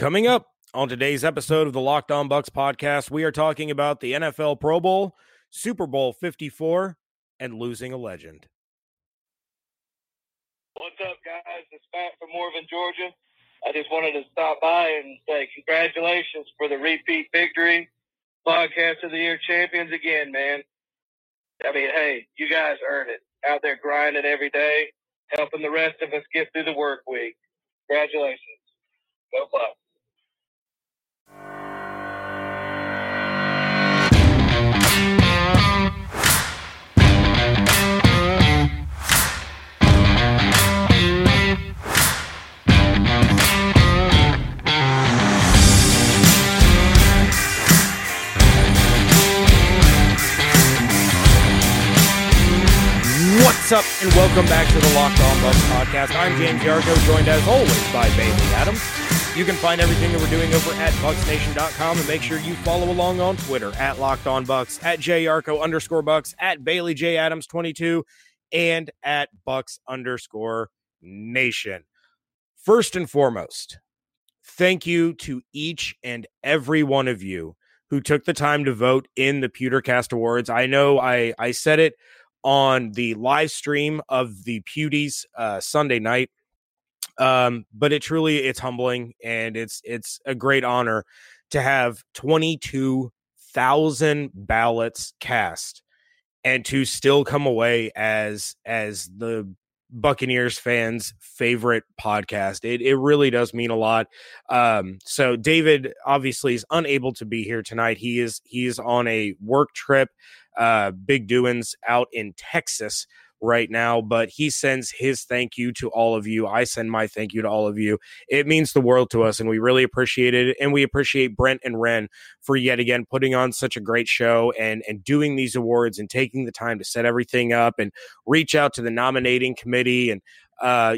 Coming up on today's episode of the Locked On Bucs podcast, we are talking about the NFL Pro Bowl, Super Bowl 54, and losing a legend. What's up, guys? It's Matt from Morven, Georgia. I just wanted to stop by and say congratulations for the repeat victory. Podcast of the Year champions again, man. I mean, hey, you guys earned it. Out there grinding every day, helping the rest of us get through the work week. Congratulations. Go Bucs. What's up, and welcome back to the Locked On Bucs podcast. I'm James Yarko, joined as always by Bailey Adams. You can find everything that we're doing over at BucsNation.com, and make sure you follow along on Twitter at LockedOnBucks, at JYarko_Bucs, at BaileyJAdams22, and at Bucs_Nation. First and foremost, thank you to each and every one of you who took the time to vote in the PewterCast Awards. I know I said it on the live stream of the Pewties Sunday night. But it truly, it's humbling, and it's a great honor to have 22,000 ballots cast and to still come away as the Buccaneers fans' favorite podcast. It really does mean a lot. So David obviously is unable to be here tonight. He is on a work trip, big doings out in Texas right now, but he sends his thank you to all of you. I send my thank you to all of you. It means the world to us, and we really appreciate it. And we appreciate Brent and Ren for yet again putting on such a great show and doing these awards and taking the time to set everything up and reach out to the nominating committee. And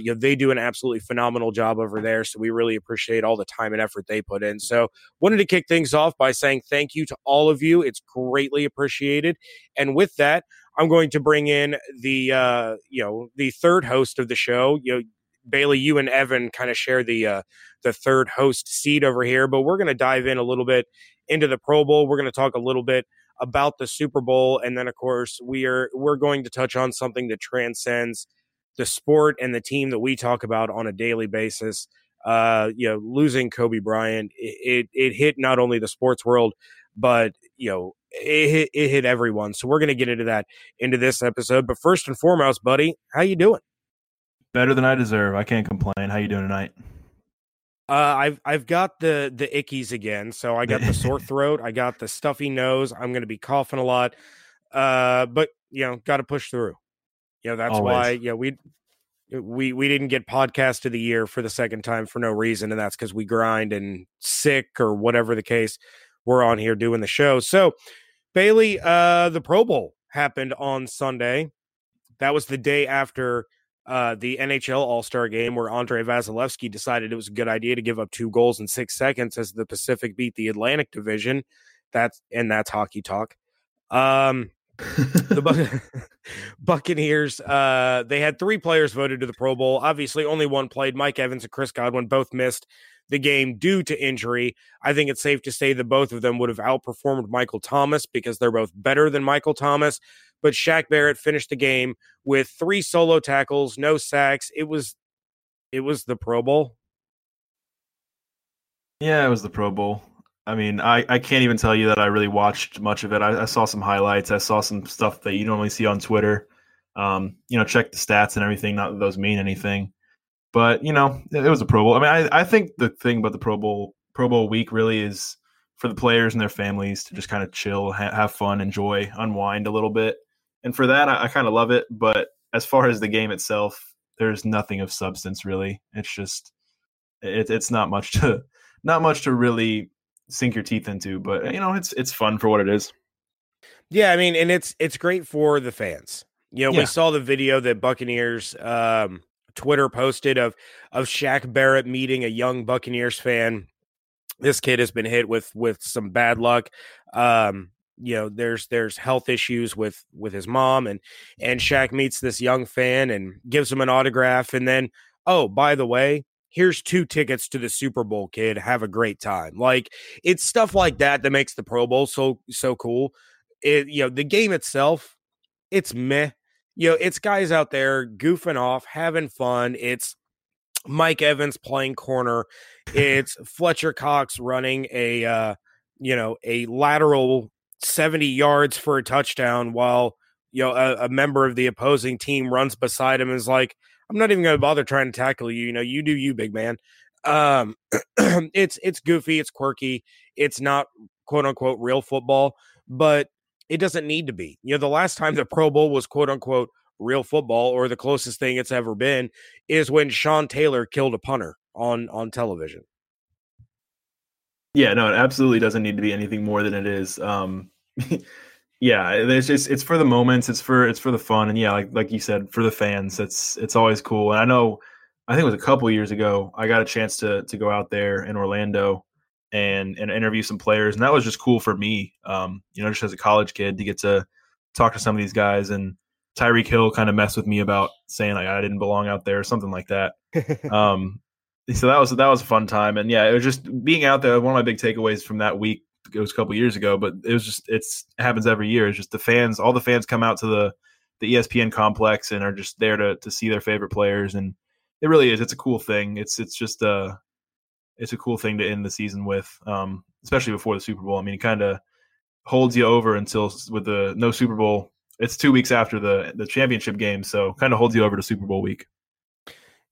you know, they do an absolutely phenomenal job over there. So we really appreciate all the time and effort they put in. So wanted to kick things off by saying thank you to all of you. It's greatly appreciated. And with that, I'm going to bring in the third host of the show. You know, Bailey, you and Evan kind of share the third host seat over here, but we're going to dive in a little bit into the Pro Bowl. We're going to talk a little bit about the Super Bowl, and then of course we're going to touch on something that transcends the sport and the team that we talk about on a daily basis. Losing Kobe Bryant, it hit not only the sports world, but you know, it hit everyone. So we're going to get into that into this episode. But first and foremost, buddy, how you doing? Better than I deserve. I can't complain. How you doing tonight? I've got the ickies again. So I got the sore throat. I got the stuffy nose. I'm going to be coughing a lot. But you know, got to push through. You know, that's always why. Yeah, we didn't get podcast of the year for the second time for no reason, and that's because we grind and sick or whatever the case. We're on here doing the show. So, Bailey, the Pro Bowl happened on Sunday. That was the day after the NHL All-Star Game, where Andre Vasilevsky decided it was a good idea to give up 2 goals in 6 seconds as the Pacific beat the Atlantic Division. That's hockey talk. The Buccaneers, they had 3 players voted to the Pro Bowl. Obviously, only one played. Mike Evans and Chris Godwin both missed the game due to injury. I think it's safe to say that both of them would have outperformed Michael Thomas because they're both better than Michael Thomas. But Shaq Barrett finished the game with 3 solo tackles, no sacks. It was the Pro Bowl. Yeah, it was the Pro Bowl. I mean, I can't even tell you that I really watched much of it. I saw some highlights. I saw some stuff that you normally see on Twitter. Check the stats and everything. Not that those mean anything. But, you know, it was a Pro Bowl. I mean, I think the thing about the Pro Bowl week really is for the players and their families to just kind of chill, have fun, enjoy, unwind a little bit. And for that, I kind of love it. But as far as the game itself, there's nothing of substance, really. It's just it's not much to really sink your teeth into. But, you know, it's fun for what it is. Yeah, I mean, and it's great for the fans. You know, yeah. We saw the video that Buccaneers Twitter posted of Shaq Barrett meeting a young Buccaneers fan. This kid has been hit with some bad luck. There's health issues with his mom, and Shaq meets this young fan and gives him an autograph. And then, oh, by the way, here's 2 tickets to the Super Bowl, kid. Have a great time. Like, it's stuff like that that makes the Pro Bowl so cool. It, you know, the game itself, it's meh. You know, it's guys out there goofing off, having fun. It's Mike Evans playing corner. It's Fletcher Cox running a lateral 70 yards for a touchdown while, you know, a member of the opposing team runs beside him and is like, I'm not even going to bother trying to tackle you. You know, you do you, big man. It's goofy. It's quirky. It's not, quote unquote, real football, but it doesn't need to be. You know, the last time the Pro Bowl was, quote unquote, real football, or the closest thing it's ever been, is when Sean Taylor killed a punter on television. Yeah, no, it absolutely doesn't need to be anything more than it is. Yeah, it's just, it's for the moments, it's for the fun, and yeah, like you said, for the fans, it's always cool. And I think it was a couple years ago, I got a chance to go out there in Orlando and interview some players, and that was just cool for me, just as a college kid, to get to talk to some of these guys. And Tyreek Hill kind of messed with me about saying like I didn't belong out there or something like that. So that was a fun time, and yeah, it was just being out there. One of my big takeaways from that week, it was a couple years ago, but it was just, it happens every year. It's just the fans, all the fans come out to the ESPN complex and are just there to see their favorite players. And it really is. It's a cool thing. It's a cool thing to end the season with, especially before the Super Bowl. I mean, it kind of holds you over until, with the no Super Bowl, it's 2 weeks after the championship game. So kind of holds you over to Super Bowl week.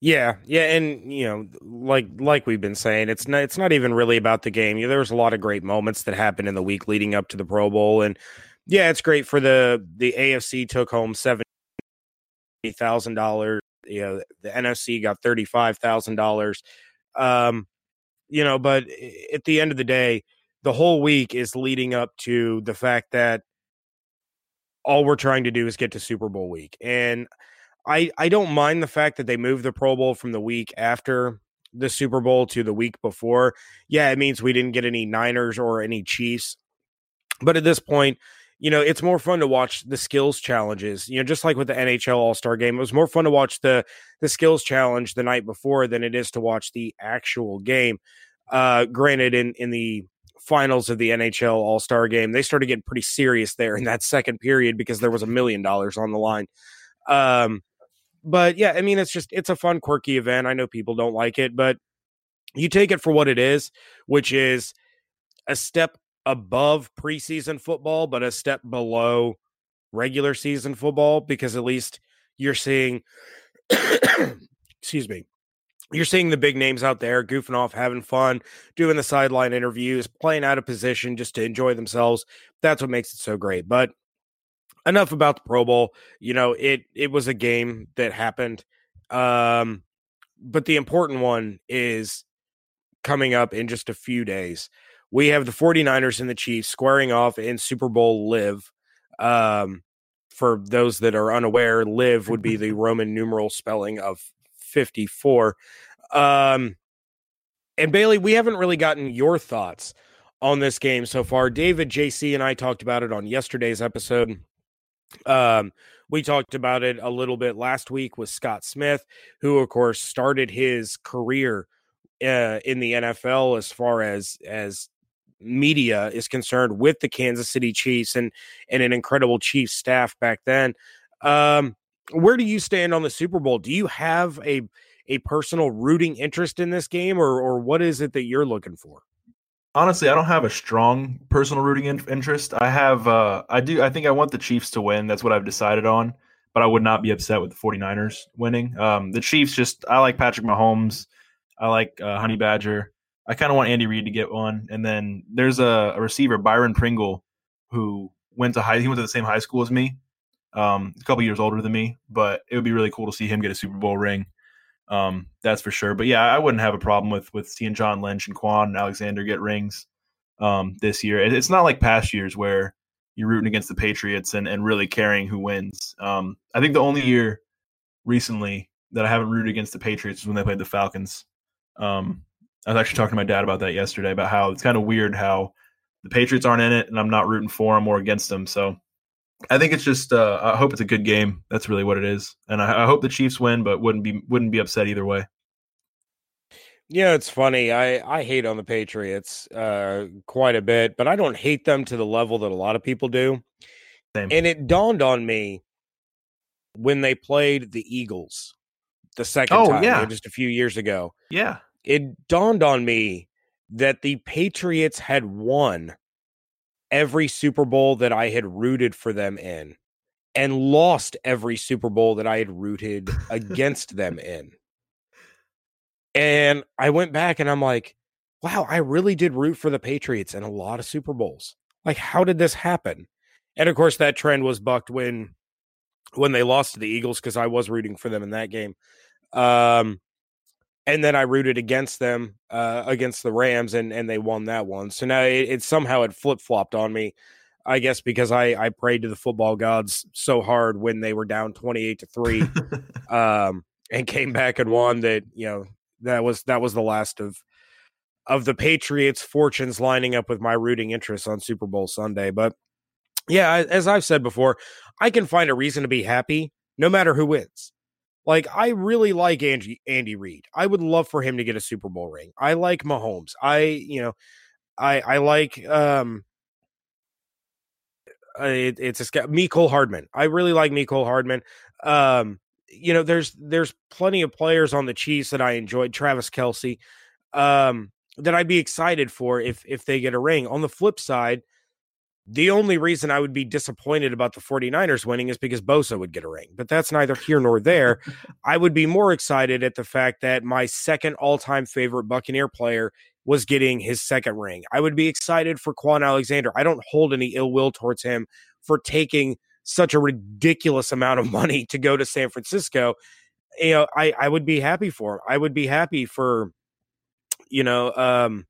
Yeah. Yeah. And, you know, like we've been saying, it's not even really about the game. You know, there was a lot of great moments that happened in the week leading up to the Pro Bowl. And yeah, it's great for the AFC took home $70,000. You know, the NFC got $35,000. You know, but at the end of the day, the whole week is leading up to the fact that all we're trying to do is get to Super Bowl week. And I don't mind the fact that they moved the Pro Bowl from the week after the Super Bowl to the week before. Yeah, it means we didn't get any Niners or any Chiefs. But at this point, you know, it's more fun to watch the skills challenges. You know, just like with the NHL All-Star game, it was more fun to watch the skills challenge the night before than it is to watch the actual game. Granted, in the finals of the NHL All-Star game, they started getting pretty serious there in that second period because there was $1 million on the line. But yeah, I mean, it's a fun, quirky event. I know people don't like it, but you take it for what it is, which is a step above preseason football, but a step below regular season football, because at least you're seeing, excuse me, you're seeing the big names out there goofing off, having fun, doing the sideline interviews, playing out of position just to enjoy themselves. That's what makes it so great. But enough about the Pro Bowl. You know, it was a game that happened. But the important one is coming up in just a few days. We have the 49ers and the Chiefs squaring off in Super Bowl LIV. For those that are unaware, LIV would be the Roman numeral spelling of 54. And Bailey, we haven't really gotten your thoughts on this game so far. David, JC, and I talked about it on yesterday's episode. We talked about it a little bit last week with Scott Smith, who of course started his career in the NFL as far as media is concerned with the Kansas City Chiefs and an incredible Chiefs staff back then. Where do you stand on the Super Bowl? Do you have a personal rooting interest in this game, or what is it that you're looking for? Honestly, I don't have a strong personal rooting interest. I think I want the Chiefs to win. That's what I've decided on, but I would not be upset with the 49ers winning. The Chiefs, I like Patrick Mahomes. I like Honey Badger. I kind of want Andy Reid to get one. And then there's a receiver, Byron Pringle, who went to the same high school as me. A couple years older than me, but it would be really cool to see him get a Super Bowl ring. That's for sure. But yeah, I wouldn't have a problem with seeing John Lynch and Quan and Alexander get rings this year. It's not like past years where you're rooting against the Patriots and really caring who wins. I think the only year recently that I haven't rooted against the Patriots is when they played the Falcons. I was actually talking to my dad about that yesterday, about how it's kind of weird how the Patriots aren't in it and I'm not rooting for them or against them. So I think it's just I hope it's a good game. That's really what it is. And I hope the Chiefs win, but wouldn't be upset either way. Yeah, it's funny. I hate on the Patriots quite a bit, but I don't hate them to the level that a lot of people do. Same. And it dawned on me when they played the Eagles the second time, yeah, just a few years ago. Yeah. It dawned on me that the Patriots had won every Super Bowl that I had rooted for them in and lost every Super Bowl that I had rooted against them in. And I went back and I'm like, wow, I really did root for the Patriots in a lot of Super Bowls. Like, how did this happen? And of course, that trend was bucked when they lost to the Eagles, because I was rooting for them in that game. And then I rooted against them, against the Rams, and they won that one. So now it somehow had flip-flopped on me, I guess, because I prayed to the football gods so hard when they were down 28-3 and came back and won that, you know, that was the last of the Patriots' fortunes lining up with my rooting interests on Super Bowl Sunday. But yeah, as I've said before, I can find a reason to be happy no matter who wins. Like, I really like Andy Reid. I would love for him to get a Super Bowl ring. I like Mahomes. I like Mecole Hardman. I really like Mecole Hardman. You know, there's plenty of players on the Chiefs that I enjoyed. Travis Kelce, that I'd be excited for if they get a ring. On the flip side, the only reason I would be disappointed about the 49ers winning is because Bosa would get a ring, but that's neither here nor there. I would be more excited at the fact that my second all-time favorite Buccaneer player was getting his second ring. I would be excited for Quan Alexander. I don't hold any ill will towards him for taking such a ridiculous amount of money to go to San Francisco. You know, I would be happy for him. I would be happy for, you know,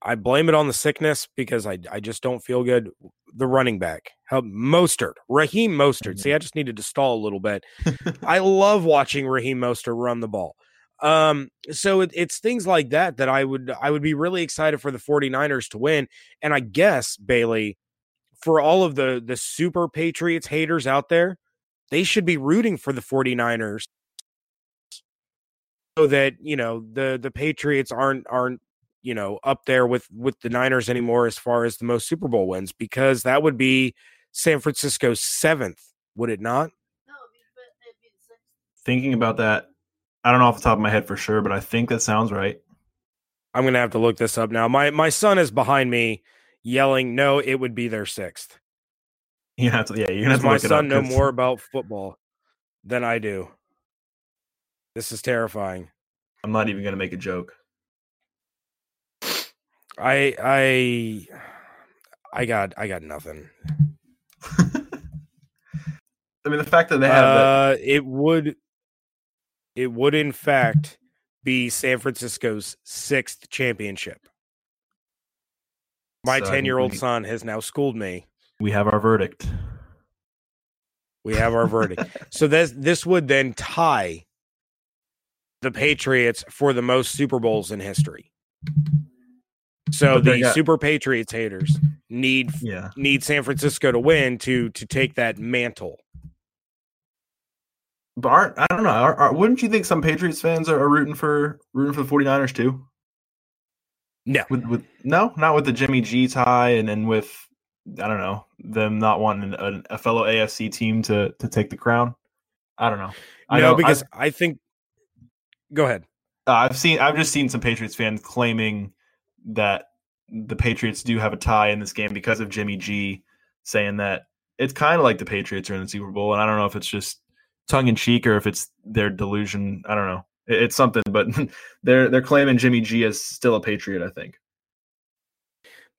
I blame it on the sickness because I just don't feel good. The running back, Raheem Mostert. See, I just needed to stall a little bit. I love watching Raheem Mostert run the ball. So it's things like that that I would be really excited for the 49ers to win. And I guess, Bailey, for all of the super Patriots haters out there, they should be rooting for the 49ers so that, you know, the Patriots aren't you know, up there with the Niners anymore as far as the most Super Bowl wins, because that would be San Francisco's 7th, would it not? No, it'd be the 6th. Thinking about that, I don't know off the top of my head for sure, but I think that sounds right. I'm going to have to look this up now. My son is behind me yelling, no, it would be their 6th. You have to, yeah, you're going to have to look it up. My son knows more about football than I do. This is terrifying. I'm not even going to make a joke. I got nothing. I mean, the fact that they have that, it would in fact be San Francisco's 6th championship. My 10-year-old son has now schooled me. We have our verdict. So this would then tie the Patriots for the most Super Bowls in history. So the super Patriots haters need San Francisco to win to take that mantle. But I don't know. Wouldn't you think some Patriots fans are rooting for the 49ers too? No. Not with the Jimmy G tie and then with, I don't know, them not wanting a fellow AFC team to take the crown. I don't know. I think go ahead. I've just seen some Patriots fans claiming that the Patriots do have a tie in this game because of Jimmy G, saying that it's kind of like the Patriots are in the Super Bowl. And I don't know if it's just tongue in cheek or if it's their delusion. I don't know. It's something, but they're claiming Jimmy G is still a Patriot, I think.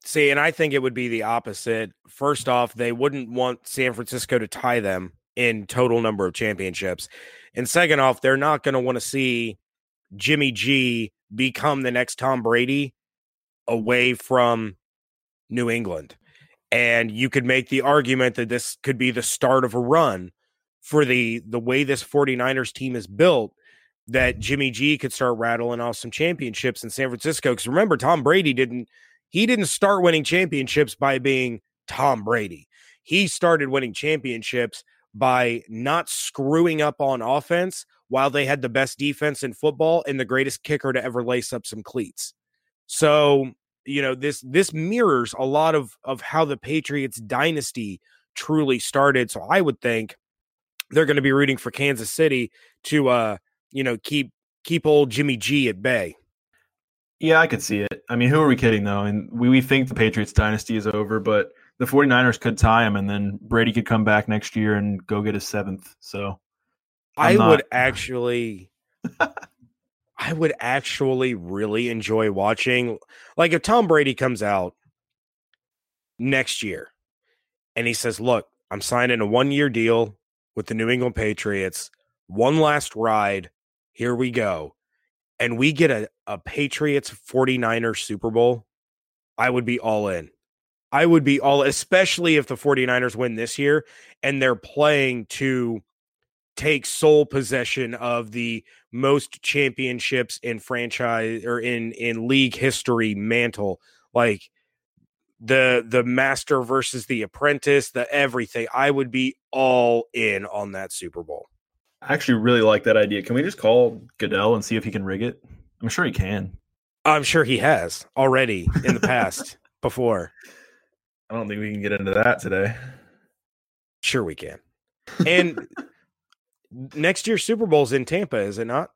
See, and I think it would be the opposite. First off, they wouldn't want San Francisco to tie them in total number of championships. And second off, they're not going to want to see Jimmy G become the next Tom Brady away from New England. And you could make the argument that this could be the start of a run for the way this 49ers team is built, that Jimmy G could start rattling off some championships in San Francisco. Because remember, Tom Brady didn't start winning championships by being Tom Brady. He started winning championships by not screwing up on offense while they had the best defense in football and the greatest kicker to ever lace up some cleats. So, you know, this mirrors a lot of how the Patriots dynasty truly started. So I would think they're going to be rooting for Kansas City to, you know, keep old Jimmy G at bay. Yeah, I could see it. I mean, who are we kidding, though? And we think the Patriots dynasty is over, but the 49ers could tie him, and then Brady could come back next year and go get his seventh. So I would actually really enjoy watching. Like, if Tom Brady comes out next year and he says, look, I'm signing a one-year deal with the New England Patriots, one last ride, here we go, and we get a Patriots 49er Super Bowl, I would be all in. I would be all, especially if the 49ers win this year and they're playing to take sole possession of the most championships in franchise or in league history mantle, like the master versus the apprentice, the everything. I would be all in on that Super Bowl. I actually really like that idea. Can we just call Goodell and see if he can rig it? I'm sure he can. I'm sure he has already in the past before. I don't think we can get into that today. Sure we can. And next year's Super Bowl's in Tampa, is it not?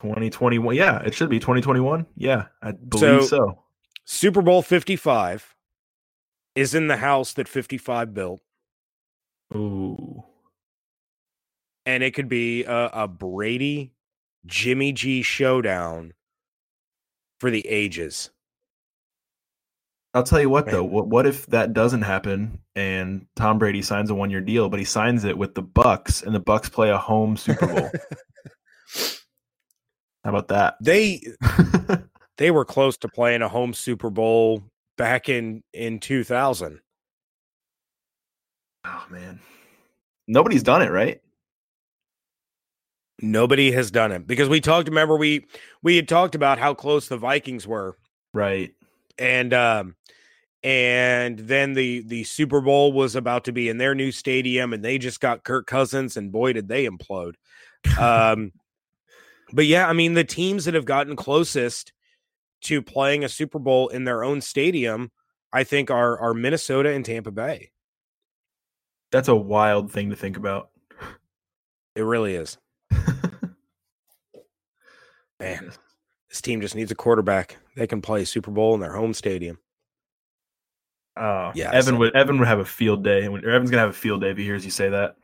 2021. Yeah, it should be 2021. Yeah, I believe so. Super Bowl 55 is in the house that 55 built. Ooh. And it could be a Brady, Jimmy G showdown for the ages. I'll tell you what, though. What if that doesn't happen and Tom Brady signs a one-year deal, but he signs it with the Bucs, and the Bucs play a home Super Bowl? How about that? They were close to playing a home Super Bowl back in 2000. Oh, man. Nobody's done it, right? Nobody has done it. Because we talked, remember, we had talked about how close the Vikings were. Right. And then the Super Bowl was about to be in their new stadium, and they just got Kirk Cousins, and boy, did they implode. But yeah, I mean, the teams that have gotten closest to playing a Super Bowl in their own stadium, I think, are Minnesota and Tampa Bay. That's a wild thing to think about. It really is. Man. This team just needs a quarterback. They can play Super Bowl in their home stadium. Oh, yeah. Evan would have a field day. Or Evan's going to have a field day if he hears you say that.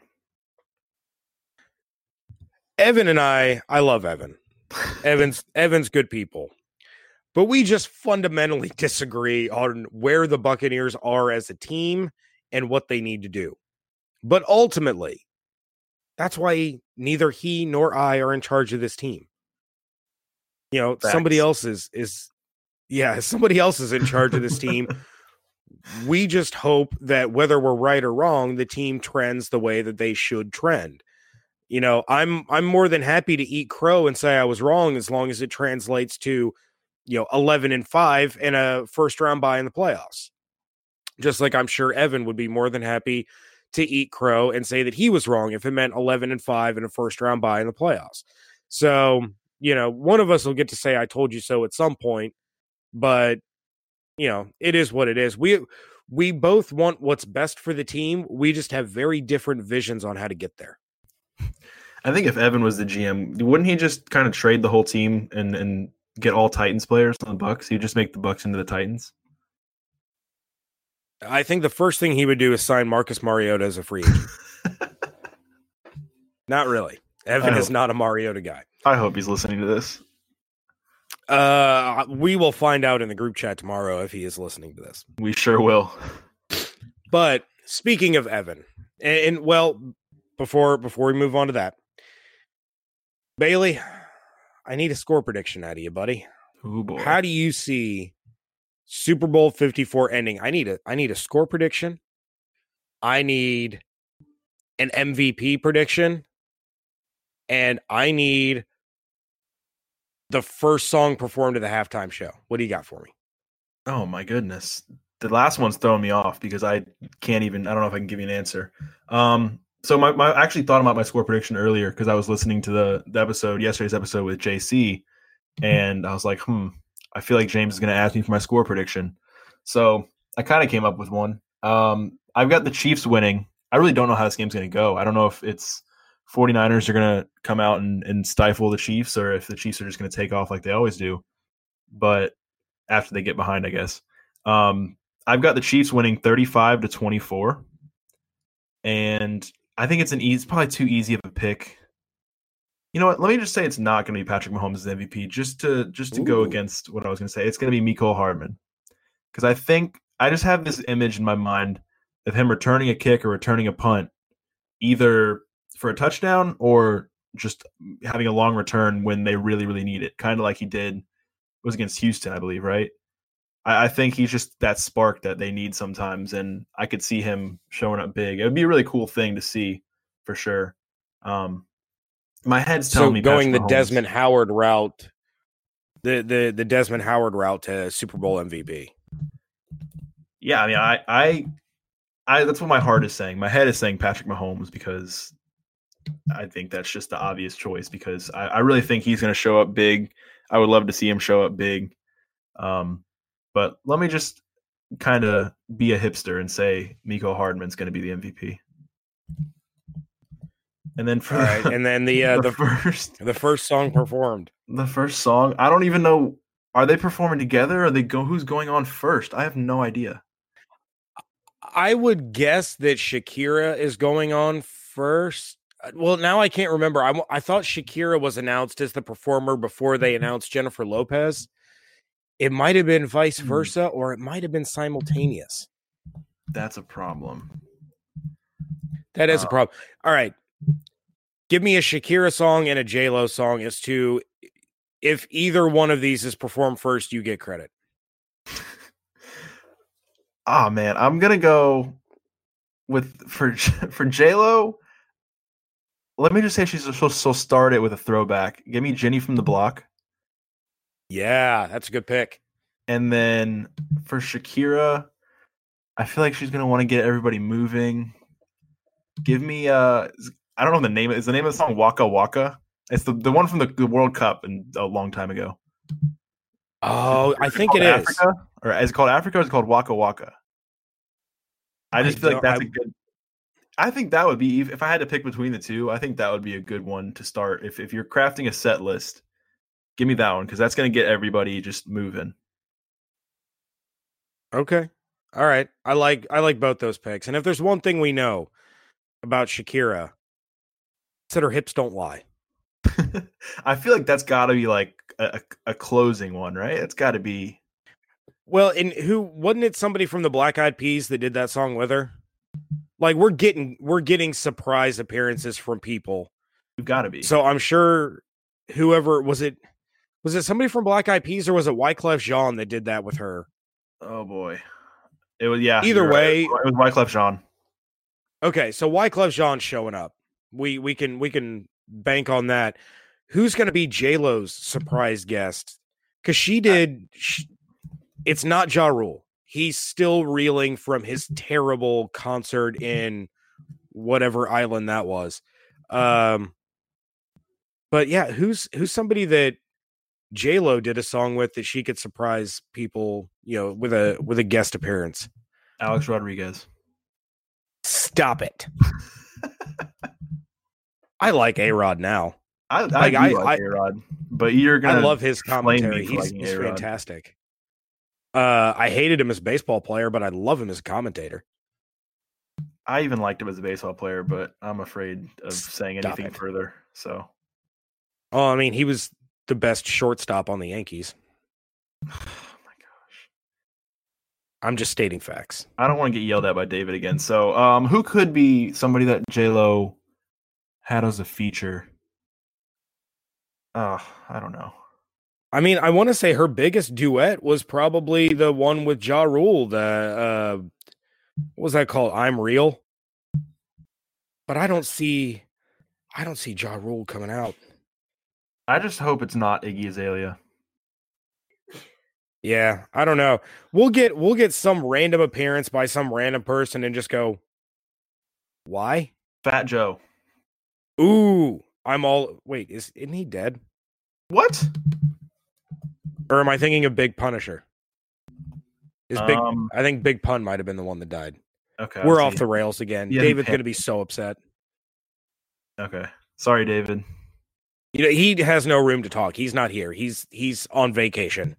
Evan and I love Evan. Evan's good people. But we just fundamentally disagree on where the Buccaneers are as a team and what they need to do. But ultimately, that's why neither he nor I are in charge of this team. You know, facts. somebody else is in charge of this team. We just hope that whether we're right or wrong, the team trends the way that they should trend. You know, I'm more than happy to eat crow and say I was wrong as long as it translates to, you know, 11-5 and a first round bye in the playoffs. Just like I'm sure Evan would be more than happy to eat crow and say that he was wrong if it meant 11-5 and a first round bye in the playoffs. So, you know, one of us will get to say, I told you so at some point, but you know, it is what it is. We both want what's best for the team. We just have very different visions on how to get there. I think if Evan was the GM, wouldn't he just kind of trade the whole team and get all Titans players on the Bucs? He'd just make the Bucs into the Titans. I think the first thing he would do is sign Marcus Mariota as a free agent. Not really. Evan is not a Mariota guy. I hope he's listening to this. We will find out in the group chat tomorrow if he is listening to this. We sure will. But speaking of Evan, and well, before we move on to that, Bailey, I need a score prediction out of you, buddy. Oh boy. How do you see Super Bowl 54 ending? I need a score prediction. I need an MVP prediction. And I need the first song performed at the halftime show. What do you got for me? Oh, my goodness. The last one's throwing me off because I don't know if I can give you an answer. So I actually thought about my score prediction earlier because I was listening to the episode, yesterday's episode with JC, and I was like, I feel like James is going to ask me for my score prediction. So I kind of came up with one. I've got the Chiefs winning. I really don't know how this game's going to go. I don't know if it's 49ers are going to come out and stifle the Chiefs or if the Chiefs are just going to take off like they always do. But after they get behind, I guess. I've got the Chiefs winning 35-24. And I think it's probably too easy of a pick. You know what? Let me just say it's not going to be Patrick Mahomes as MVP. Just to go against what I was going to say, it's going to be Mecole Hardman, because I think I just have this image in my mind of him returning a kick or returning a punt, either for a touchdown or just having a long return when they really, really need it, kind of like he did was against Houston, I believe, right? I think he's just that spark that they need sometimes, and I could see him showing up big. It would be a really cool thing to see for sure. My head's telling me going the Desmond Howard route, the Desmond Howard route to Super Bowl MVP. Yeah, I mean, I that's what my heart is saying. My head is saying Patrick Mahomes because I think that's just the obvious choice, because I really think he's going to show up big. I would love to see him show up big. But let me just kind of be a hipster and say Mecole Hardman's going to be the MVP. And then for the first song performed. The first song. I don't even know. Are they performing together? Who's going on first? I have no idea. I would guess that Shakira is going on first. Well, now I can't remember. I thought Shakira was announced as the performer before they announced Jennifer Lopez. It might have been vice versa, or it might have been simultaneous. That's a problem. That is a problem. All right. Give me a Shakira song and a J-Lo song as to if either one of these is performed first, you get credit. Oh, man. I'm going to go with for J-Lo. Let me just say she'll start it with a throwback. Give me Jenny from the Block. Yeah, that's a good pick. And then for Shakira, I feel like she's going to want to get everybody moving. Give me, I don't know the name. Is the name of the song Waka Waka? It's the one from the World Cup and a long time ago. Oh, I think it is. Africa? Or is it called Africa or is it called Waka Waka? I just feel like that's a good. I think that would be, if I had to pick between the two, I think that would be a good one to start. If you're crafting a set list, give me that one, because that's going to get everybody just moving. Okay. All right. I like both those picks. And if there's one thing we know about Shakira, it's that her hips don't lie. I feel like that's got to be like a closing one, right? It's got to be. Well, and wasn't it somebody from the Black Eyed Peas that did that song with her? Like we're getting surprise appearances from people. You've got to be. So I'm sure whoever was it. Was it somebody from Black Eyed Peas or was it Wyclef Jean that did that with her? Oh, boy. It was, yeah. Either way. Right. It was Wyclef Jean. Okay, so Wyclef Jean showing up. We can bank on that. Who's going to be J-Lo's surprise guest? Because she did. It's not Ja Rule. He's still reeling from his terrible concert in whatever island that was. But, yeah, who's somebody that J-Lo did a song with that she could surprise people, you know, with a guest appearance? Alex Rodriguez. Stop it. I like A-Rod now. I like A-Rod, but you're gonna. I love his commentary. He's fantastic. I hated him as a baseball player, but I love him as a commentator. I even liked him as a baseball player, but I'm afraid of saying anything further. So. Oh, I mean, he was the best shortstop on the Yankees. Oh, my gosh. I'm just stating facts. I don't want to get yelled at by David again. So who could be somebody that J-Lo had as a feature? I don't know. I mean, I want to say her biggest duet was probably the one with Ja Rule. The what was that called? I'm Real. But I don't see Ja Rule coming out. I just hope it's not Iggy Azalea. Yeah, I don't know. We'll get some random appearance by some random person and just go, why? Fat Joe. Ooh, wait, isn't he dead? What? Or am I thinking of Big Punisher? I think Big Pun might have been the one that died. Okay, we're off the rails again. Yeah, David's going to be so upset. Okay, sorry, David. You know he has no room to talk. He's not here. He's on vacation.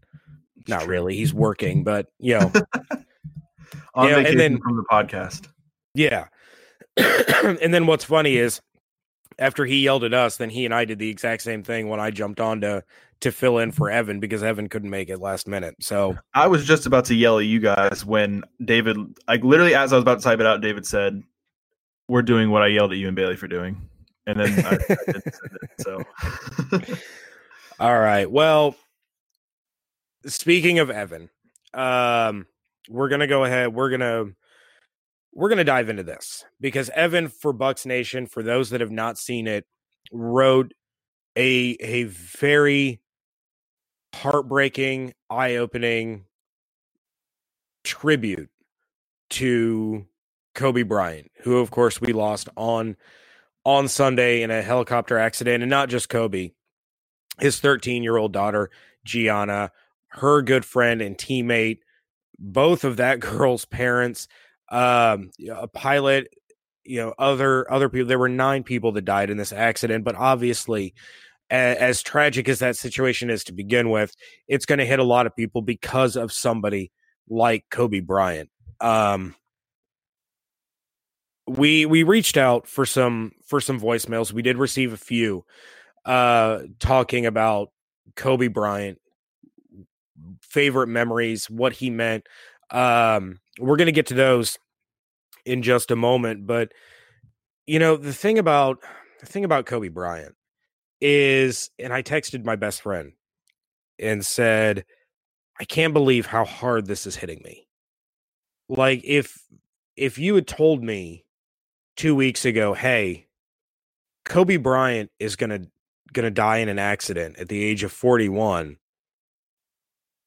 It's not true. Really. He's working, but you know, vacation and then, from the podcast. Yeah, and then what's funny is after he yelled at us, then he and I did the exact same thing when I jumped on to fill in for Evan because Evan couldn't make it last minute. So I was just about to yell at you guys when David, like literally as I was about to type it out, David said, "We're doing what I yelled at you and Bailey for doing." And then I didn't send it, so. All right. Well, speaking of Evan, we're going to go ahead. We're going to dive into this because Evan for Bucs Nation, for those that have not seen it, wrote a very heartbreaking, eye-opening tribute to Kobe Bryant, who, of course, we lost on Sunday in a helicopter accident. And not just Kobe, his 13-year-old daughter, Gianna, her good friend and teammate, both of that girl's parents, a pilot, you know, other people. There were 9 people that died in this accident, but obviously as tragic as that situation is to begin with, it's going to hit a lot of people because of somebody like Kobe Bryant. We reached out for some voicemails. We did receive a few talking about Kobe Bryant, favorite memories, what he meant. We're going to get to those in just a moment, but you know, the thing about Kobe Bryant is, and I texted my best friend and said, I can't believe how hard this is hitting me. Like if you had told me 2 weeks ago, hey, Kobe Bryant is going to die in an accident at the age of 41.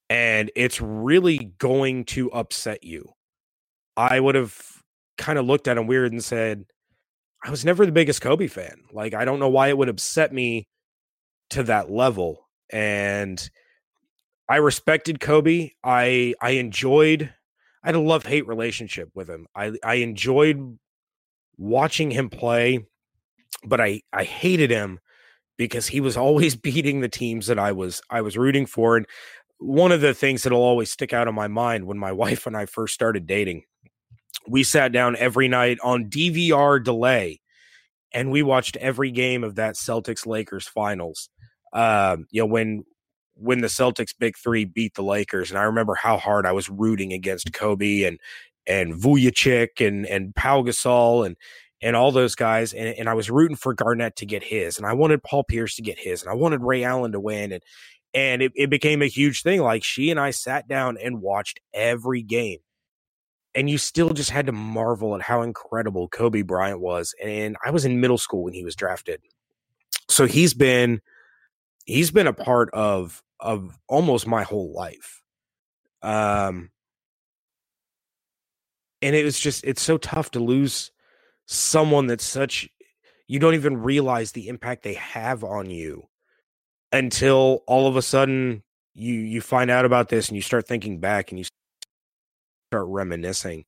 And it's really going to upset you. I would have kind of looked at him weird and said, I was never the biggest Kobe fan. Like, I don't know why it would upset me to that level. And I respected Kobe. I had a love-hate relationship with him. I enjoyed watching him play, but I hated him because he was always beating the teams that I was rooting for. And one of the things that'll always stick out in my mind, when my wife and I first started dating, we sat down every night on DVR delay and we watched every game of that Celtics-Lakers finals. You know, when the Celtics big three beat the Lakers. And I remember how hard I was rooting against Kobe and Vujacic and Pau Gasol and all those guys. And I was rooting for Garnett to get his, and I wanted Paul Pierce to get his, and I wanted Ray Allen to win. And it became a huge thing. Like, she and I sat down and watched every game, and you still just had to marvel at how incredible Kobe Bryant was. And I was in middle school when he was drafted. So he's been a part of almost my whole life. And it was just, it's so tough to lose someone that's such, you don't even realize the impact they have on you until all of a sudden you find out about this and you start thinking back and you start reminiscing.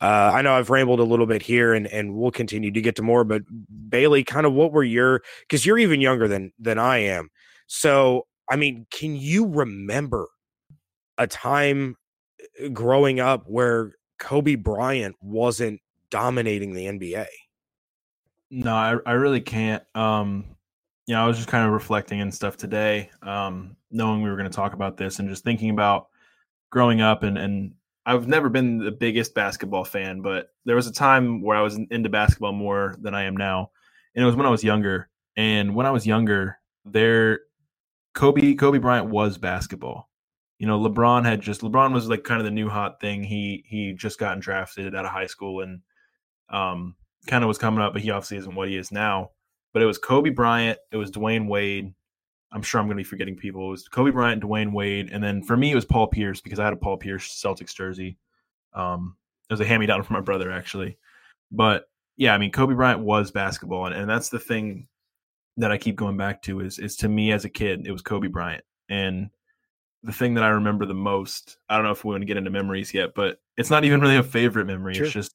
I know I've rambled a little bit here and we'll continue to get to more, but Bailey, kind of what were because you're even younger than I am. So, I mean, can you remember a time growing up where Kobe Bryant wasn't dominating the NBA? No, I really can't. You know, I was just kind of reflecting and stuff today, knowing we were going to talk about this and just thinking about growing up. And I've never been the biggest basketball fan, but there was a time where I was into basketball more than I am now. And it was when I was younger. And when I was younger, Kobe Bryant was basketball. You know, LeBron was like kind of the new hot thing. He just gotten drafted out of high school and kind of was coming up, but he obviously isn't what he is now. But it was Kobe Bryant, it was Dwayne Wade. I'm sure I'm going to be forgetting people. It was Kobe Bryant, Dwayne Wade, and then for me it was Paul Pierce because I had a Paul Pierce Celtics jersey. It was a hand-me-down from my brother actually. But yeah, I mean, Kobe Bryant was basketball. And that's the thing that I keep going back to is to me as a kid, it was Kobe Bryant. And the thing that I remember the most, I don't know if we want to get into memories yet, but it's not even really a favorite memory. Sure. It's just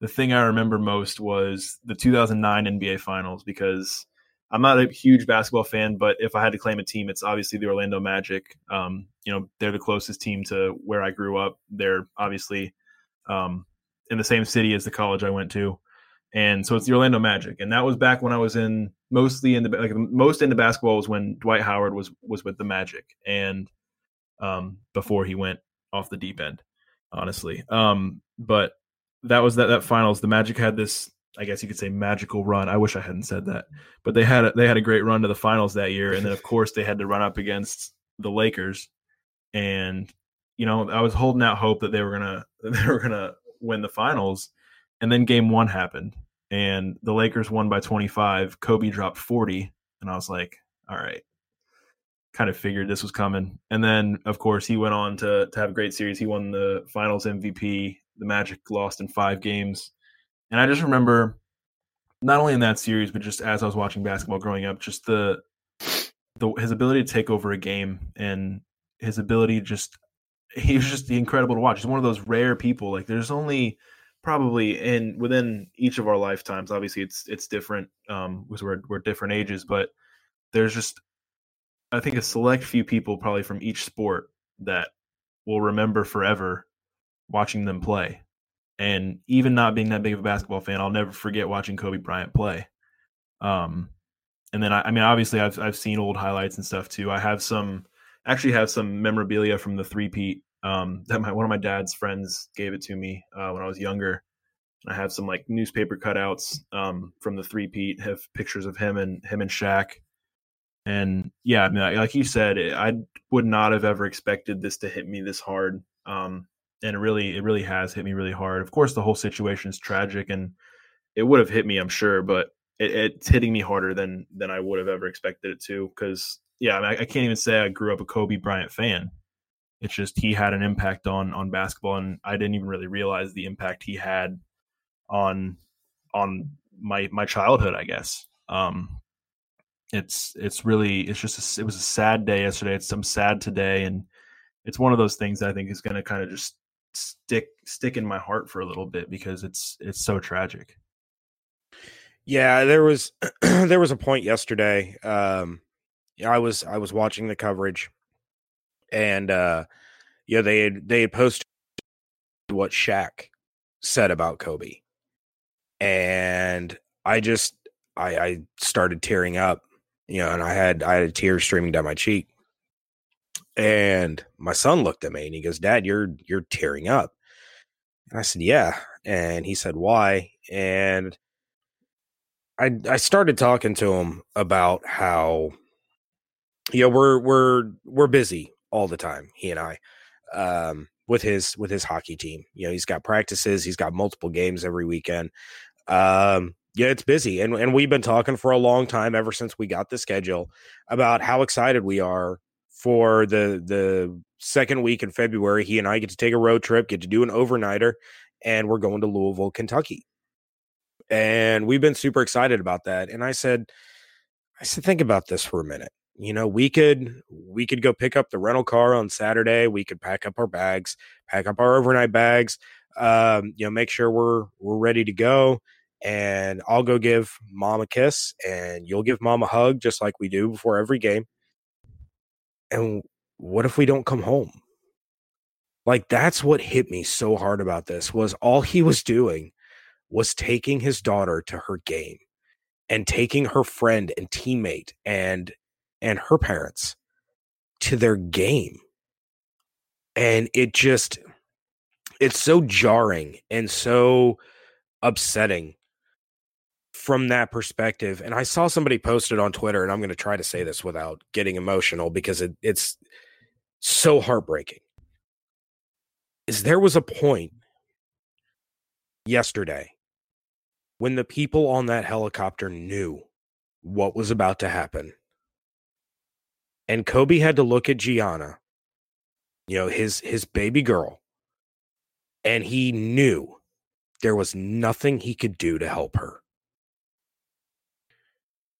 the thing I remember most was the 2009 NBA Finals, because I'm not a huge basketball fan, but if I had to claim a team, it's obviously the Orlando Magic. You know, they're the closest team to where I grew up. They're obviously in the same city as the college I went to. And so it's the Orlando Magic. And that was back when I was most into basketball was when Dwight Howard was with the Magic, and before he went off the deep end, honestly. But that was that finals. The Magic had this, I guess you could say, magical run. I wish I hadn't said that, but they had a great run to the finals that year. And then of course they had to run up against the Lakers, and, you know, I was holding out hope that they were going to win the finals. And then game one happened, and the Lakers won by 25. Kobe dropped 40. And I was like, all right, kind of figured this was coming. And then of course he went on to have a great series. He won the finals MVP. The Magic lost in 5 games. And I just remember, not only in that series, but just as I was watching basketball growing up, just his ability to take over a game, and his ability he was just incredible to watch. He's one of those rare people. Like, there's only probably within each of our lifetimes, obviously it's different because we're different ages, but there's just, I think, a select few people probably from each sport that will remember forever watching them play. And even not being that big of a basketball fan, I'll never forget watching Kobe Bryant play. And then, I mean, obviously I've seen old highlights and stuff too. I have some memorabilia from the three-peat that one of my dad's friends gave it to me when I was younger. I have some like newspaper cutouts from the three-peat, have pictures of him and Shaq. And yeah, I mean, like you said, I would not have ever expected this to hit me this hard. And it really has hit me really hard. Of course, the whole situation is tragic, and it would have hit me, I'm sure, but it's hitting me harder than I would have ever expected it to. Because, yeah, I mean, I can't even say I grew up a Kobe Bryant fan. It's just he had an impact on basketball, and I didn't even really realize the impact he had on my childhood, I guess. It was a sad day yesterday. I'm sad today, and it's one of those things that I think is going to kind of just stick in my heart for a little bit, because it's so tragic. Yeah, there was a point yesterday. I was watching the coverage, and yeah, they had posted what Shaq said about Kobe, and I started tearing up, you know, and I had tears streaming down my cheek. And my son looked at me and he goes, "Dad, you're tearing up." And I said, "Yeah." And he said, "Why?" And I started talking to him about how, you know, we're busy all the time, he and I, with his hockey team. You know, he's got practices, he's got multiple games every weekend. Yeah, it's busy. And we've been talking for a long time, ever since we got the schedule, about how excited we are for the second week in February. He and I get to take a road trip, get to do an overnighter, and we're going to Louisville, Kentucky. And we've been super excited about that. And I said, think about this for a minute. You know, we could go pick up the rental car on Saturday. We could pack up our bags, pack up our overnight bags, you know, make sure we're ready to go. And I'll go give mom a kiss, and you'll give mom a hug, just like we do before every game. And what if we don't come home? Like, that's what hit me so hard about this, was all he was doing was taking his daughter to her game, and taking her friend and teammate and her parents to their game. And it's so jarring and so upsetting from that perspective. And I saw somebody posted on Twitter, and I'm going to try to say this without getting emotional, because it's so heartbreaking, is there was a point yesterday when the people on that helicopter knew what was about to happen. And Kobe had to look at Gianna, you know, his baby girl, and he knew There was nothing he could do to help her.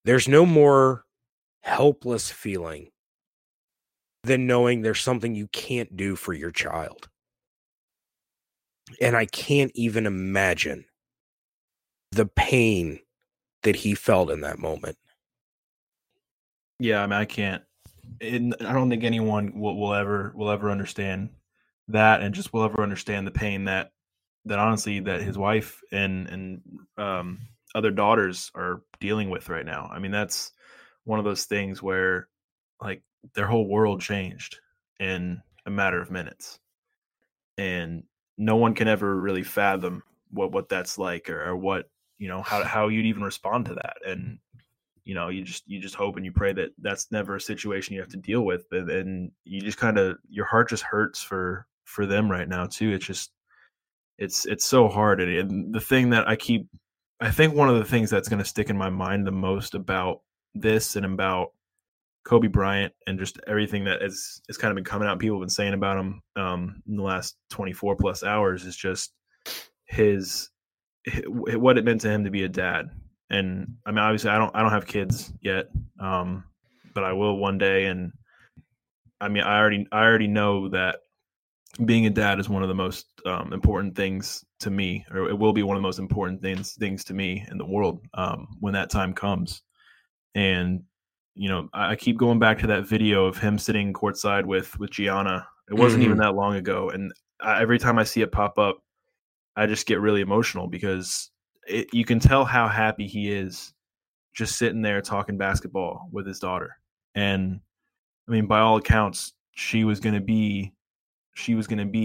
There's no more helpless feeling than knowing there's something you can't do for your child. And I can't even imagine the pain that he felt in that moment. Yeah, I mean, I can't. I don't think anyone will ever understand that, and just will ever understand the pain that honestly that his wife and other daughters are dealing with right now. I mean, that's one of those things where like their whole world changed in a matter of minutes, and no one can ever really fathom what that's like or what, you know, how you'd even respond to that. And, you know, you just hope and you pray that that's never a situation you have to deal with. And you just kind of, your heart just hurts for them right now too. It's just, it's so hard. And the thing that I think one of the things that's going to stick in my mind the most about this and about Kobe Bryant and just everything that is kind of been coming out, people have been saying about him in the last 24 plus hours is just what it meant to him to be a dad. And I mean, obviously I don't have kids yet, but I will one day. And I mean, I already know that being a dad is one of the most important things to me, or it will be one of the most important things to me in the world when that time comes. And, you know, I keep going back to that video of him sitting courtside with Gianna. It wasn't even that long ago. And every time I see it pop up, I just get really emotional because you can tell how happy he is just sitting there talking basketball with his daughter. And I mean, by all accounts, she was going to be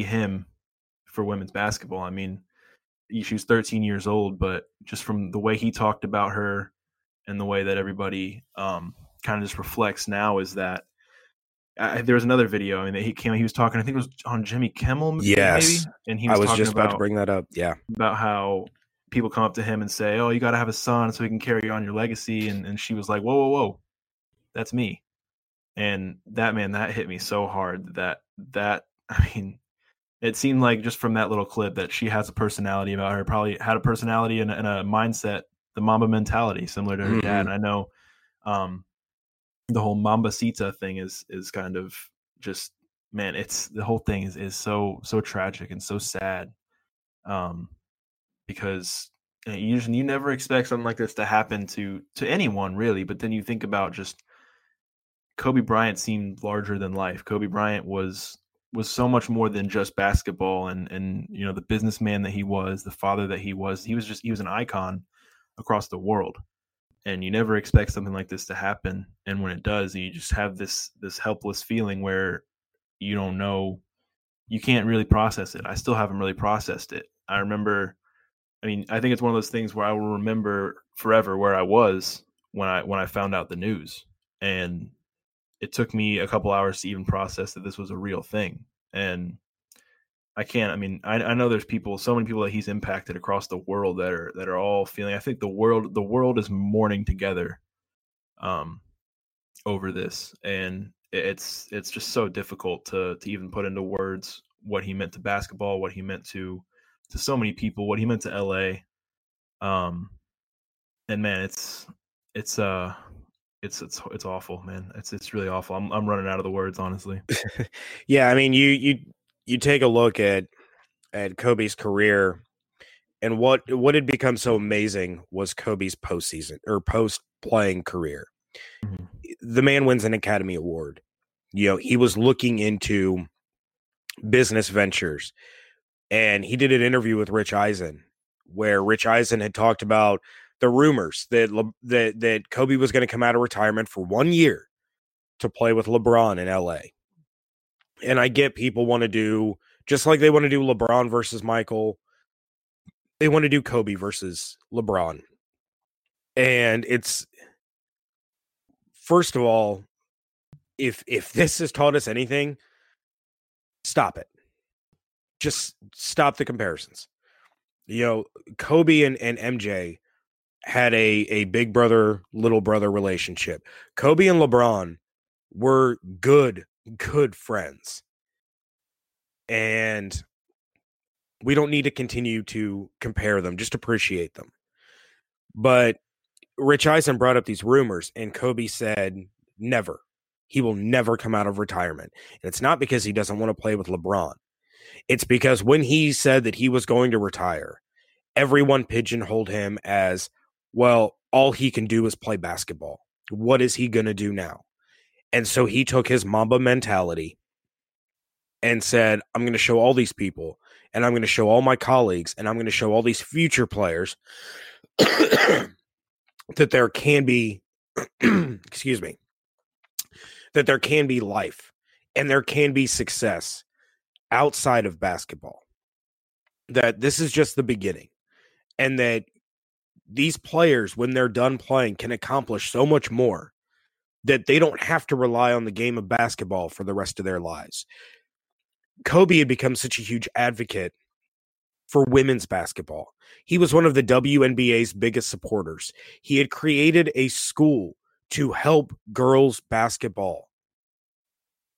him for women's basketball. I mean, she was 13 years old, but just from the way he talked about her and the way that everybody, kind of just reflects now is that there was another video. I mean, he was talking, I think it was on Jimmy Kimmel. Yes. Maybe, and I was just about to bring that up. Yeah. About how people come up to him and say, oh, you got to have a son so he can carry on your legacy. And she was like, whoa, whoa, whoa, that's me. And that hit me so hard that, I mean, it seemed like just from that little clip that she has a personality about her, probably had a personality and a mindset, the Mamba mentality, similar to her dad. And I know, the whole Mamba Sita thing is kind of just, man, it's the whole thing is so tragic and so sad. Because you never expect something like this to happen to anyone really. But then you think about just Kobe Bryant seemed larger than life. Kobe Bryant was so much more than just basketball and, you know, the businessman that he was, the father that he was an icon across the world. And you never expect something like this to happen. And when it does, you just have this helpless feeling where you don't know, you can't really process it. I still haven't really processed it. I remember, I mean, I think it's one of those things where I will remember forever where I was when I found out the news. And it took me a couple hours to even process that this was a real thing. And I know there's people, so many people that he's impacted across the world that are all feeling, I think the world is mourning together over this. And it's just so difficult to even put into words what he meant to basketball, what he meant to so many people, what he meant to LA. And man, it's awful, man. It's really awful. I'm running out of the words, honestly. Yeah. I mean, you take a look at Kobe's career, and what had become so amazing was Kobe's postseason or post-playing career. Mm-hmm. The man wins an Academy Award. You know, he was looking into business ventures, and he did an interview with Rich Eisen where Rich Eisen had talked about the rumors that Kobe was going to come out of retirement for 1 year to play with LeBron in L.A., and I get people want to do, just like they want to do LeBron versus Michael, they want to do Kobe versus LeBron. And it's, first of all, if this has taught us anything, stop it. Just stop the comparisons. You know, Kobe and MJ had a big brother, little brother relationship. Kobe and LeBron were good friends, and We don't need to continue to compare them, just appreciate them. But Rich Eisen brought up these rumors, and Kobe said never. He will never come out of retirement. And it's not because he doesn't want to play with LeBron. It's because when he said that he was going to retire, everyone pigeonholed him as, well, all he can do is play basketball. What is he going to do now? And so he took his Mamba mentality and said, I'm going to show all these people, and I'm going to show all my colleagues, and I'm going to show all these future players that there can be, excuse me, that there can be life and there can be success outside of basketball. That this is just the beginning, and that these players, when they're done playing, can accomplish so much more that they don't have to rely on the game of basketball for the rest of their lives. Kobe had become such a huge advocate for women's basketball. He was one of the WNBA's biggest supporters. He had created a school to help girls basketball.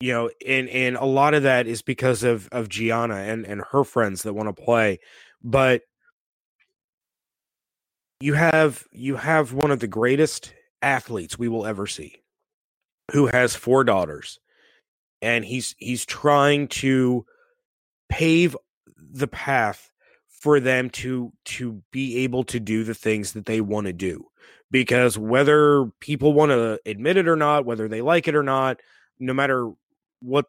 You know, and a lot of that is because of Gianna and her friends that want to play. But you have one of the greatest athletes we will ever see, who has four daughters, and he's trying to pave the path for them to be able to do the things that they want to do. Because whether people want to admit it or not, whether they like it or not, no matter what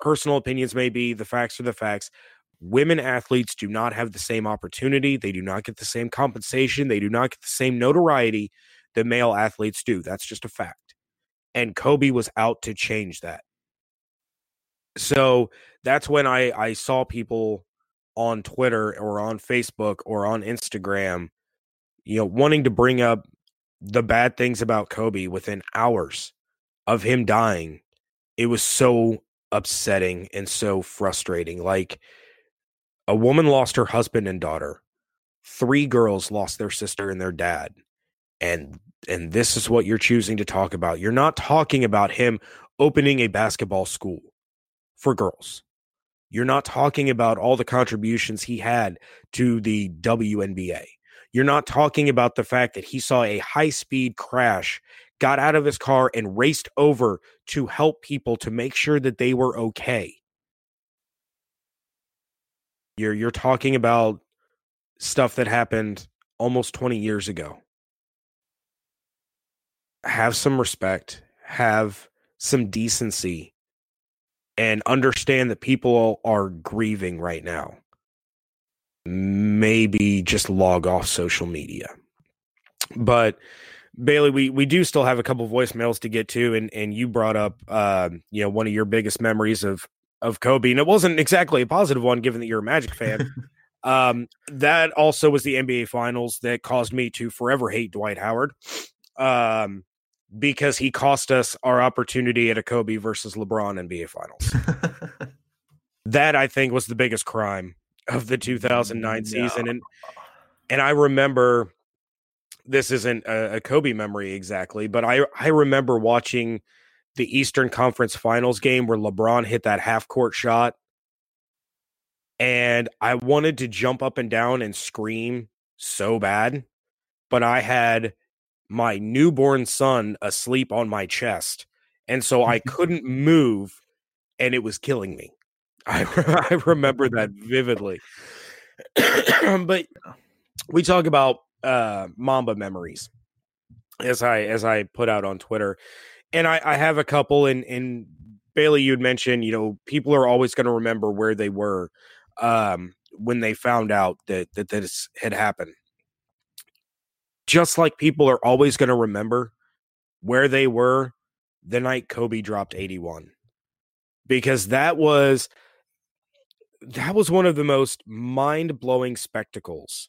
personal opinions may be, the facts are the facts. Women athletes do not have the same opportunity. They do not get the same compensation. They do not get the same notoriety that male athletes do. That's just a fact. And Kobe was out to change that. So that's when I saw people on Twitter or on Facebook or on Instagram, you know, wanting to bring up the bad things about Kobe within hours of him dying. It was so upsetting and so frustrating. Like, a woman lost her husband and daughter. 3 girls lost their sister and their dad. And this is what you're choosing to talk about. You're not talking about him opening a basketball school for girls. You're not talking about all the contributions he had to the WNBA. You're not talking about the fact that he saw a high-speed crash, got out of his car, and raced over to help people to make sure that they were okay. You're talking about stuff that happened almost 20 years ago. Have some respect, have some decency, and understand that people are grieving right now. Maybe just log off social media. But Bailey, we do still have a couple of voicemails to get to, and you brought up you know, one of your biggest memories of Kobe, and it wasn't exactly a positive one, given that you're a Magic fan. That also was the NBA Finals that caused me to forever hate Dwight Howard. Because he cost us our opportunity at a Kobe versus LeBron NBA Finals. That, I think, was the biggest crime of the 2009 season. And I remember, this isn't a Kobe memory exactly, but I remember watching the Eastern Conference Finals game where LeBron hit that half-court shot, and I wanted to jump up and down and scream so bad, but I had my newborn son asleep on my chest, and so I couldn't move, and it was killing me. I remember that vividly. But we talk about Mamba memories, as I put out on Twitter, and I have a couple. And Bailey, you'd mentioned, you know, people are always going to remember where they were when they found out that this had happened. Just like people are always going to remember where they were the night Kobe dropped 81, because that was one of the most mind-blowing spectacles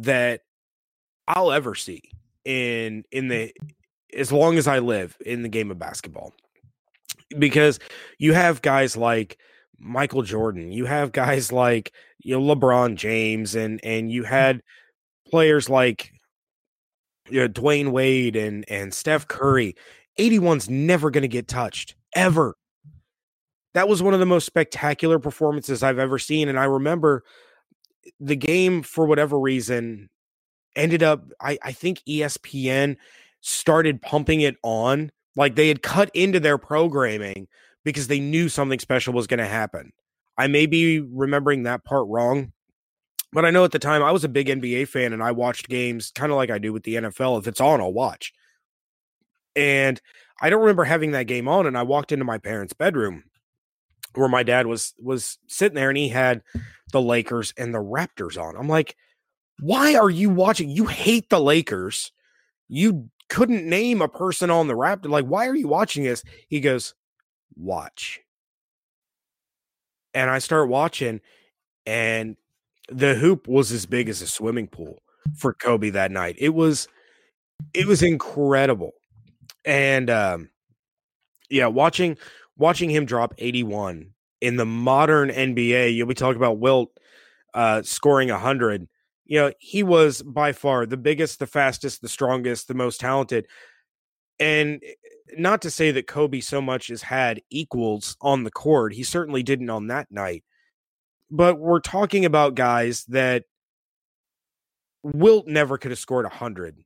that I'll ever see in the as long as I live in the game of basketball. Because you have guys like Michael Jordan, you have guys like, you know, LeBron James, and you had players like, you know, Dwayne Wade and Steph Curry. 81's never going to get touched, ever. that was one of the most spectacular performances I've ever seen. And I remember the game, for whatever reason, ended up, I think ESPN started pumping it on. Like, they had cut into their programming because they knew something special was going to happen. I may be remembering that part wrong, but I know at the time I was a big NBA fan and I watched games kind of like I do with the NFL. If it's on, I'll watch. And I don't remember having that game on, and I walked into my parents' bedroom where my dad was sitting there, and he had the Lakers and the Raptors on. I'm like, why are you watching? You hate the Lakers. You couldn't name a person on the Raptors. Like, why are you watching this? He goes, watch. And I start watching, and the hoop was as big as a swimming pool for Kobe that night. It was incredible. And watching him drop 81 in the modern NBA, you'll be talking about Wilt scoring 100. You know, he was by far the biggest, the fastest, the strongest, the most talented. And not to say that Kobe so much as had equals on the court. He certainly didn't on that night. But we're talking about guys that Wilt never could have scored 100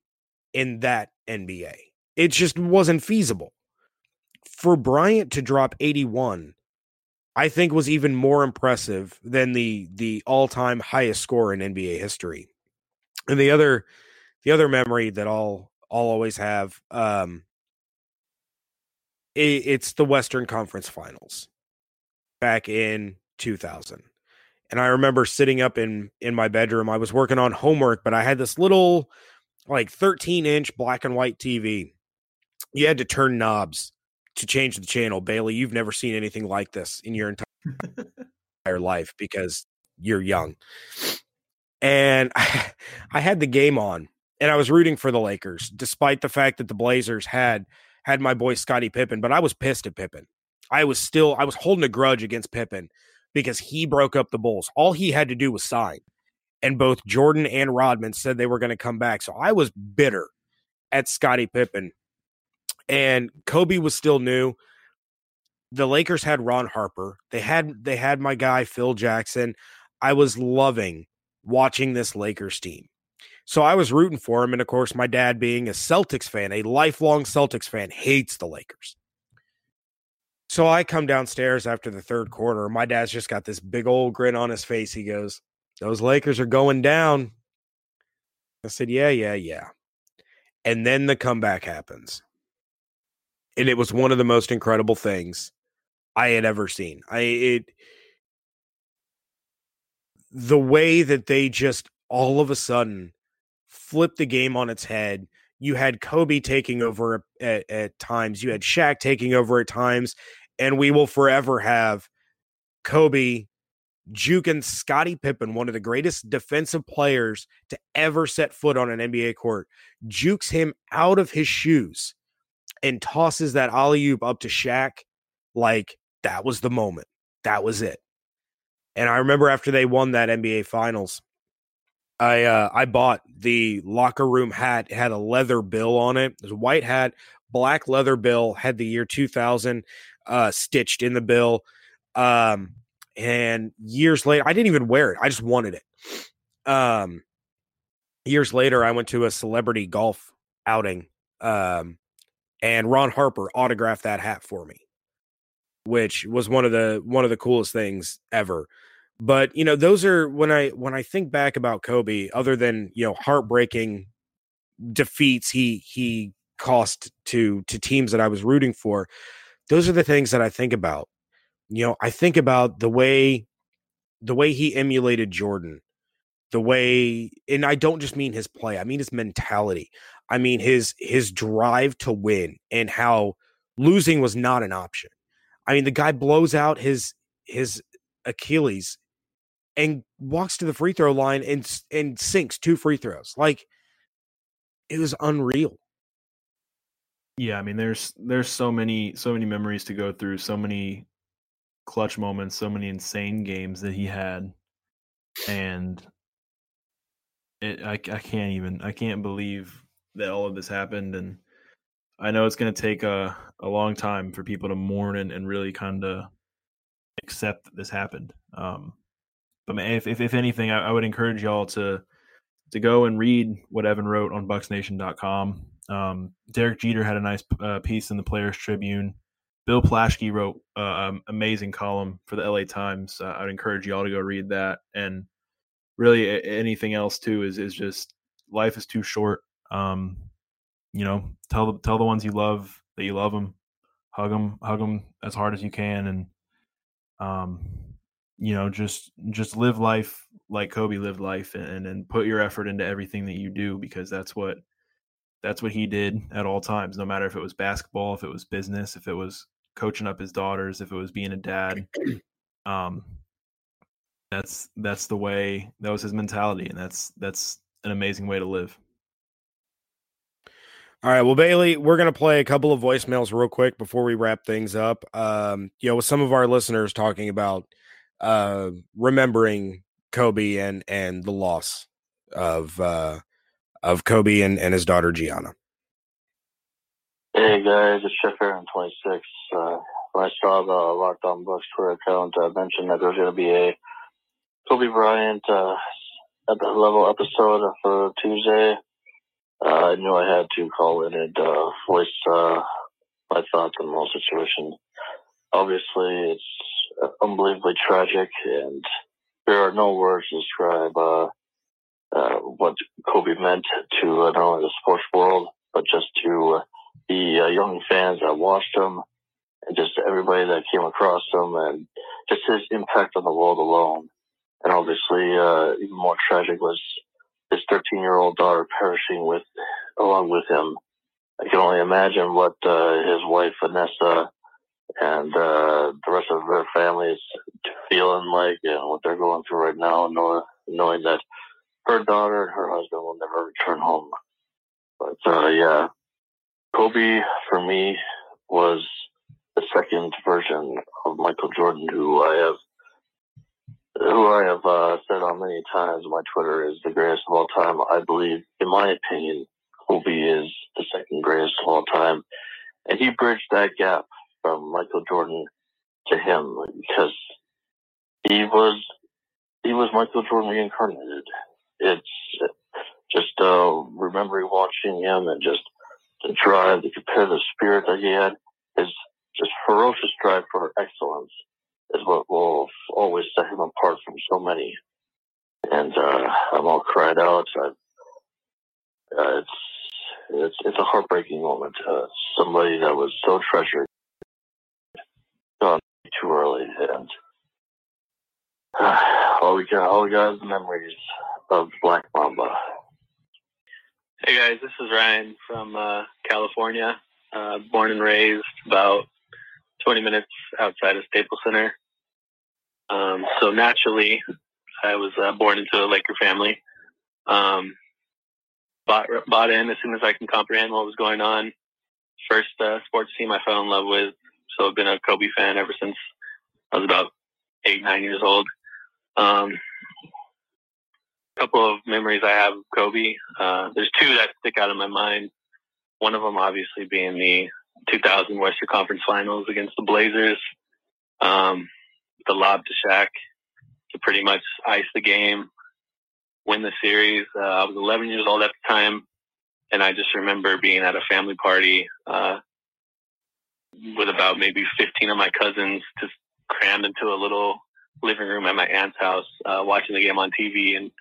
in that NBA. It just wasn't feasible. For Bryant to drop 81, I think was even more impressive than the all-time highest score in NBA history. And the other memory that I'll always have, it's the Western Conference Finals back in 2000. And I remember sitting up in my bedroom. I was working on homework, but I had this little like 13-inch black and white TV. You had to turn knobs to change the channel. Bailey, you've never seen anything like this in your entire life because you're young. And I had the game on, and I was rooting for the Lakers, despite the fact that the Blazers had my boy Scottie Pippen, but I was pissed at Pippen. I was holding a grudge against Pippen because he broke up the Bulls. All he had to do was sign. And both Jordan and Rodman said they were going to come back. So I was bitter at Scottie Pippen. And Kobe was still new. The Lakers had Ron Harper. They had my guy, Phil Jackson. I was loving watching this Lakers team. So I was rooting for him. And, of course, my dad, being a Celtics fan, a lifelong Celtics fan, hates the Lakers. So I come downstairs after the third quarter. My dad's just got this big old grin on his face. He goes, those Lakers are going down. I said, yeah. And then the comeback happens. And it was one of the most incredible things I had ever seen. The way that they just all of a sudden flipped the game on its head. You had Kobe taking over at times. You had Shaq taking over at times. And we will forever have Kobe juking Scottie Pippen, one of the greatest defensive players to ever set foot on an NBA court, jukes him out of his shoes and tosses that alley-oop up to Shaq like that was the moment. That was it. And I remember after they won that NBA Finals, I bought the locker room hat. It had a leather bill on it. It was a white hat, black leather bill, had the year 2000 stitched in the bill. And years later, I didn't even wear it. I just wanted it. Years later, I went to a celebrity golf outing. And Ron Harper autographed that hat for me, which was one of the coolest things ever. But, you know, those are when I think back about Kobe, other than, you know, heartbreaking defeats he cost to teams that I was rooting for, those are the things that I think about. You know, I think about the way he emulated Jordan, and I don't just mean his play, I mean his mentality. I mean, his drive to win and how losing was not an option. I mean, the guy blows out his Achilles and walks to the free throw line and sinks 2 free throws. Like, it was unreal. Yeah, I mean, there's so many memories to go through, so many clutch moments, so many insane games that he had, and I can't believe. That all of this happened, and I know it's going to take a long time for people to mourn and really kind of accept that this happened. But if anything, I would encourage y'all to go and read what Evan wrote on BucsNation.com. Derek Jeter had a nice piece in the Players Tribune. Bill Plaschke wrote an amazing column for the LA Times. I'd encourage y'all to go read that. And really anything else too is just life is too short. Tell the ones you love that you love them, hug them as hard as you can. And, just live life like Kobe lived life and put your effort into everything that you do, because that's what he did at all times, no matter if it was basketball, if it was business, if it was coaching up his daughters, if it was being a dad. That's the way, that was his mentality, and that's an amazing way to live. All right, well, Bailey, we're going to play a couple of voicemails real quick before we wrap things up. With some of our listeners talking about remembering Kobe and the loss of Kobe and his daughter Gianna. Hey guys, it's Shakira. I'm 26. When I saw the Locked On Bucks Twitter account mentioned that there was going to be a Kobe Bryant at the level episode for Tuesday, I knew I had to call in and voice my thoughts on the whole situation. Obviously, it's unbelievably tragic, and there are no words to describe what Kobe meant to not only the sports world, but just to the young fans that watched him, and just everybody that came across him, and just his impact on the world alone. And obviously, even more tragic was his 13-year-old daughter perishing along with him. I can only imagine what his wife, Vanessa, and the rest of their family is feeling like, what they're going through right now, knowing that her daughter and her husband will never return home. But, Kobe, for me, was the second version of Michael Jordan, who I have said on many times on my Twitter is the greatest of all time. I believe, in my opinion, Kobe is the second greatest of all time. And he bridged that gap from Michael Jordan to him, because he was Michael Jordan reincarnated. It's just remembering watching him and just the drive, the competitive spirit that he had, his just ferocious drive for excellence is what will always set him apart from so many. And I'm all cried out. It's a heartbreaking moment. Somebody that was so treasured gone too early, and all we got is memories of Black Mamba. Hey guys, this is Ryan from California, born and raised about 20 minutes outside of Staples Center. So naturally, I was born into a Laker family. Bought in as soon as I can comprehend what was going on. First sports team I fell in love with. So I've been a Kobe fan ever since I was about 8, 9 years old. A couple of memories I have of Kobe. There's two that stick out in my mind. One of them obviously being the 2000 Western Conference Finals against the Blazers. The lob to Shaq to pretty much ice the game, win the series. I was 11 years old at the time, and I just remember being at a family party with about maybe 15 of my cousins, just crammed into a little living room at my aunt's house, watching the game on TV and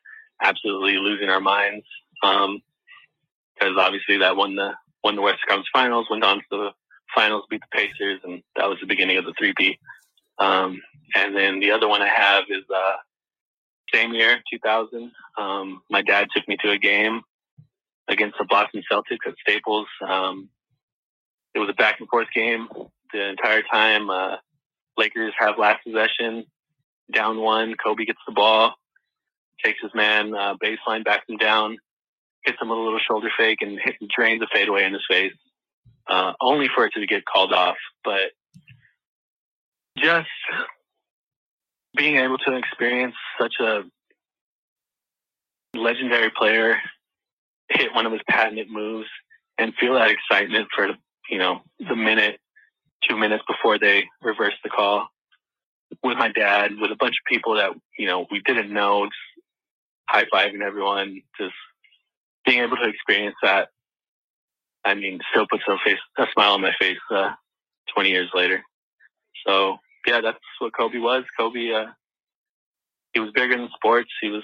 absolutely losing our minds, because obviously that won the Western Conference Finals, went on to the finals, beat the Pacers, and that was the beginning of the three-peat. And then the other one I have is same year, 2000. My dad took me to a game against the Boston Celtics at Staples. It was a back-and-forth game the entire time. Lakers have last possession, down one. Kobe gets the ball, takes his man baseline, backs him down, hits him with a little shoulder fake and drains a fadeaway in his face, only for it to get called off. But just being able to experience such a legendary player hit one of his patented moves and feel that excitement for the minute, 2 minutes before they reverse the call, with my dad, with a bunch of people that, you know, we didn't know, just high-fiving everyone, just being able to experience that. I mean, still puts a smile on my face 20 years later. So, yeah, that's what Kobe was. Kobe, he was bigger than sports. He was,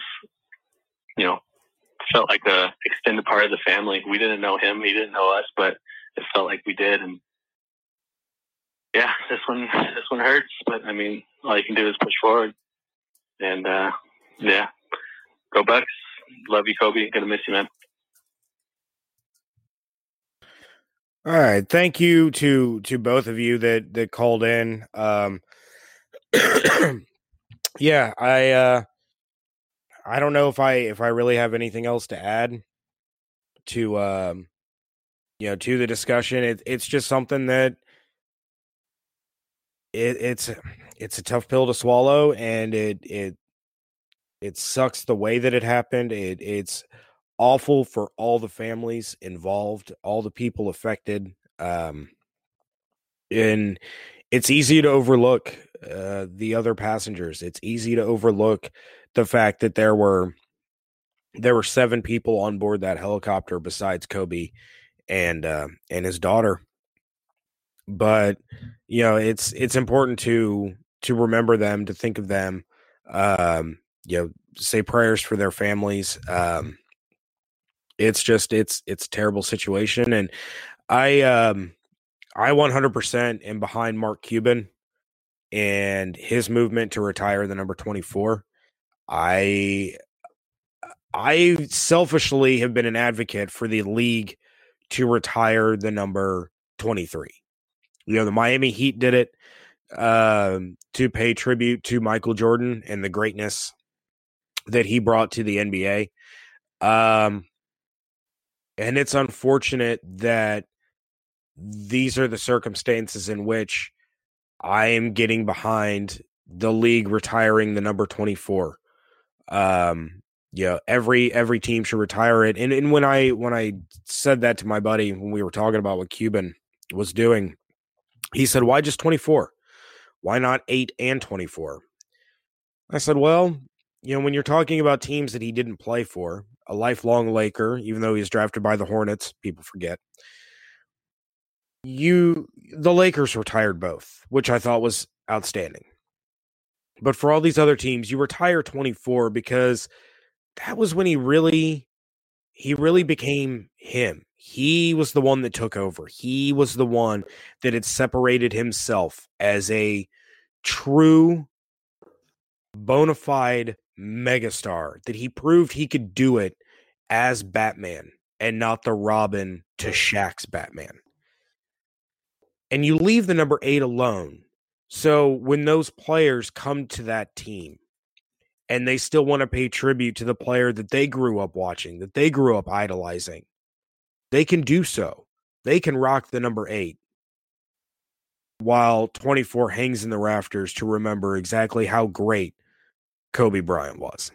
you know, felt like an extended part of the family. We didn't know him. He didn't know us, but it felt like we did. And, yeah, this one hurts, but, I mean, all you can do is push forward. And, yeah, go Bucs. Love you, Kobe. Going to miss you, man. All right. Thank you to both of you that called in. Yeah, I don't know if I really have anything else to add to, you know, to the discussion. It's just something that it's a tough pill to swallow, and it sucks the way that it happened. It's awful for all the families involved, all the people affected. And it's easy to overlook the other passengers. It's easy to overlook the fact that there were 7 people on board that helicopter besides Kobe and his daughter. But, you know, it's important to remember them, to think of them, you know, say prayers for their families. It's just, it's a terrible situation. And I 100% am behind Mark Cuban and his movement to retire the number 24. I selfishly have been an advocate for the league to retire the number 23. You know, the Miami Heat did it to pay tribute to Michael Jordan and the greatness that he brought to the NBA. And it's unfortunate that these are the circumstances in which I am getting behind the league retiring the number 24. You know, every team should retire it. And when I said that to my buddy, when we were talking about what Cuban was doing, he said, "Why just 24? Why not 8 and 24? I said, "Well, you know, when you're talking about teams that he didn't play for, a lifelong Laker, even though he was drafted by the Hornets, people forget. The Lakers retired both, which I thought was outstanding. But for all these other teams, you retire 24 because that was when he really became him. He was the one that took over. He was the one that had separated himself as a true bona fide megastar, that he proved he could do it as Batman and not the Robin to Shaq's Batman. And you leave the number 8 alone. So when those players come to that team and they still want to pay tribute to the player that they grew up watching, that they grew up idolizing, they can do so. They can rock the number 8 while 24 hangs in the rafters to remember exactly how great Kobe Bryant was."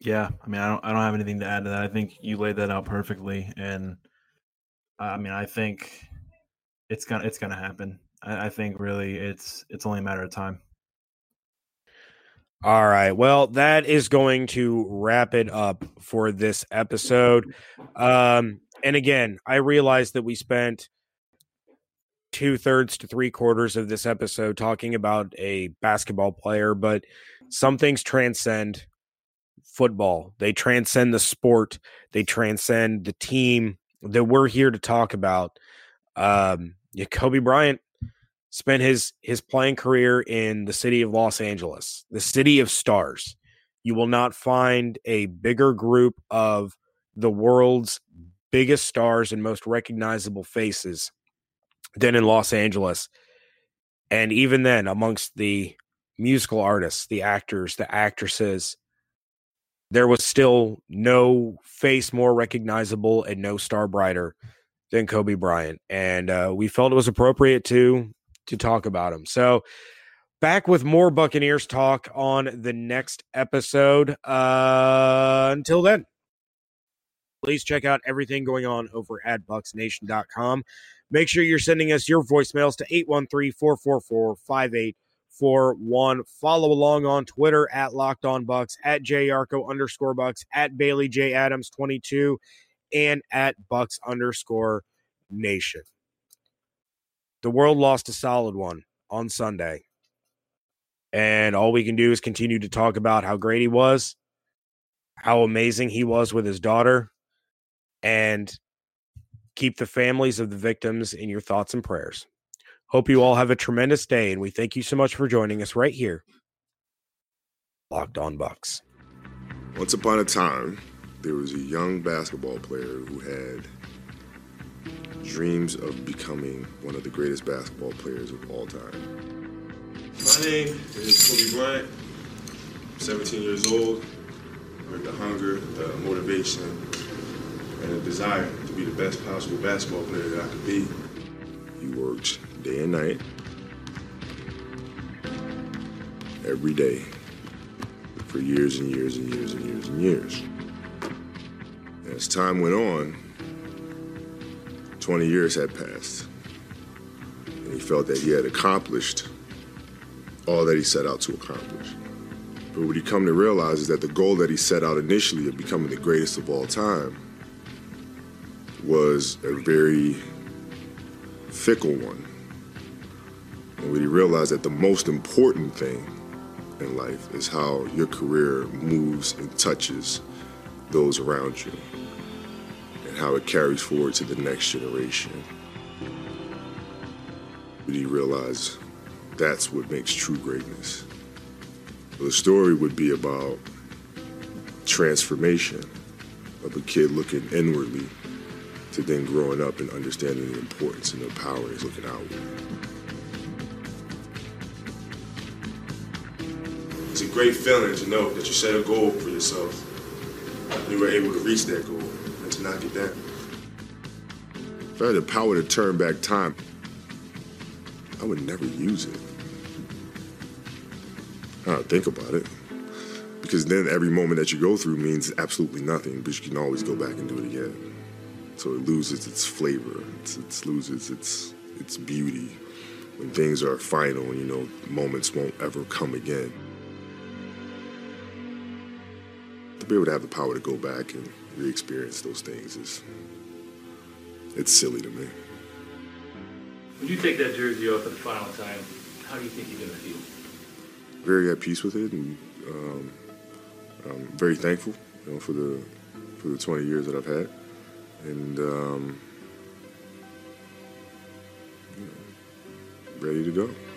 Yeah, I mean, I don't have anything to add to that. I think you laid that out perfectly, and I mean, I think it's gonna happen. I think really it's only a matter of time. All right. Well, that is going to wrap it up for this episode. And again, I realized that we spent 2/3 to 3/4 of this episode talking about a basketball player, but some things transcend football. They transcend the sport. They transcend the team that we're here to talk about. Kobe Bryant spent his playing career in the city of Los Angeles, the city of stars. You will not find a bigger group of the world's biggest stars and most recognizable faces than in Los Angeles. And even then, amongst the musical artists, the actors, the actresses, there was still no face more recognizable and no star brighter than Kobe Bryant. And we felt it was appropriate to talk about him. So back with more Buccaneers talk on the next episode. Until then, please check out everything going on over at BucsNation.com. Make sure you're sending us your voicemails to 813-444-5841. Follow along on Twitter at LockedOnBucks, at JArco_Bucks, at BaileyJAdams22, and at Bucs_Nation. The world lost a solid one on Sunday. And all we can do is continue to talk about how great he was, how amazing he was with his daughter, and keep the families of the victims in your thoughts and prayers. Hope you all have a tremendous day, and we thank you so much for joining us right here. Locked On Bucs. Once upon a time, there was a young basketball player who had dreams of becoming one of the greatest basketball players of all time. My name is Kobe Bryant. I'm 17 years old with the hunger, the motivation, and the desire to be the best possible basketball player that I could be. You worked day and night, every day, for years and years and years and years and years. And as time went on, 20 years had passed, and he felt that he had accomplished all that he set out to accomplish. But what he come to realize is that the goal that he set out initially of becoming the greatest of all time was a very fickle one. And what he realized that the most important thing in life is how your career moves and touches those around you and how it carries forward to the next generation. But he realized that's what makes true greatness. The story would be about transformation of a kid looking inwardly to then growing up and understanding the importance and the power is looking outward. It's a great feeling to know that you set a goal for yourself and you were able to reach that goal and to knock it down. If I had the power to turn back time, I would never use it. I don't think about it. Because then every moment that you go through means absolutely nothing, but you can always go back and do it again. So it loses its flavor, it loses its beauty. When things are final, you know, moments won't ever come again. To be able to have the power to go back and re-experience those things it's silly to me. When you take that jersey off for the final time, how do you think you're going to feel? Very at peace with it, and I'm very thankful, you know, for the 20 years that I've had, and ready to go.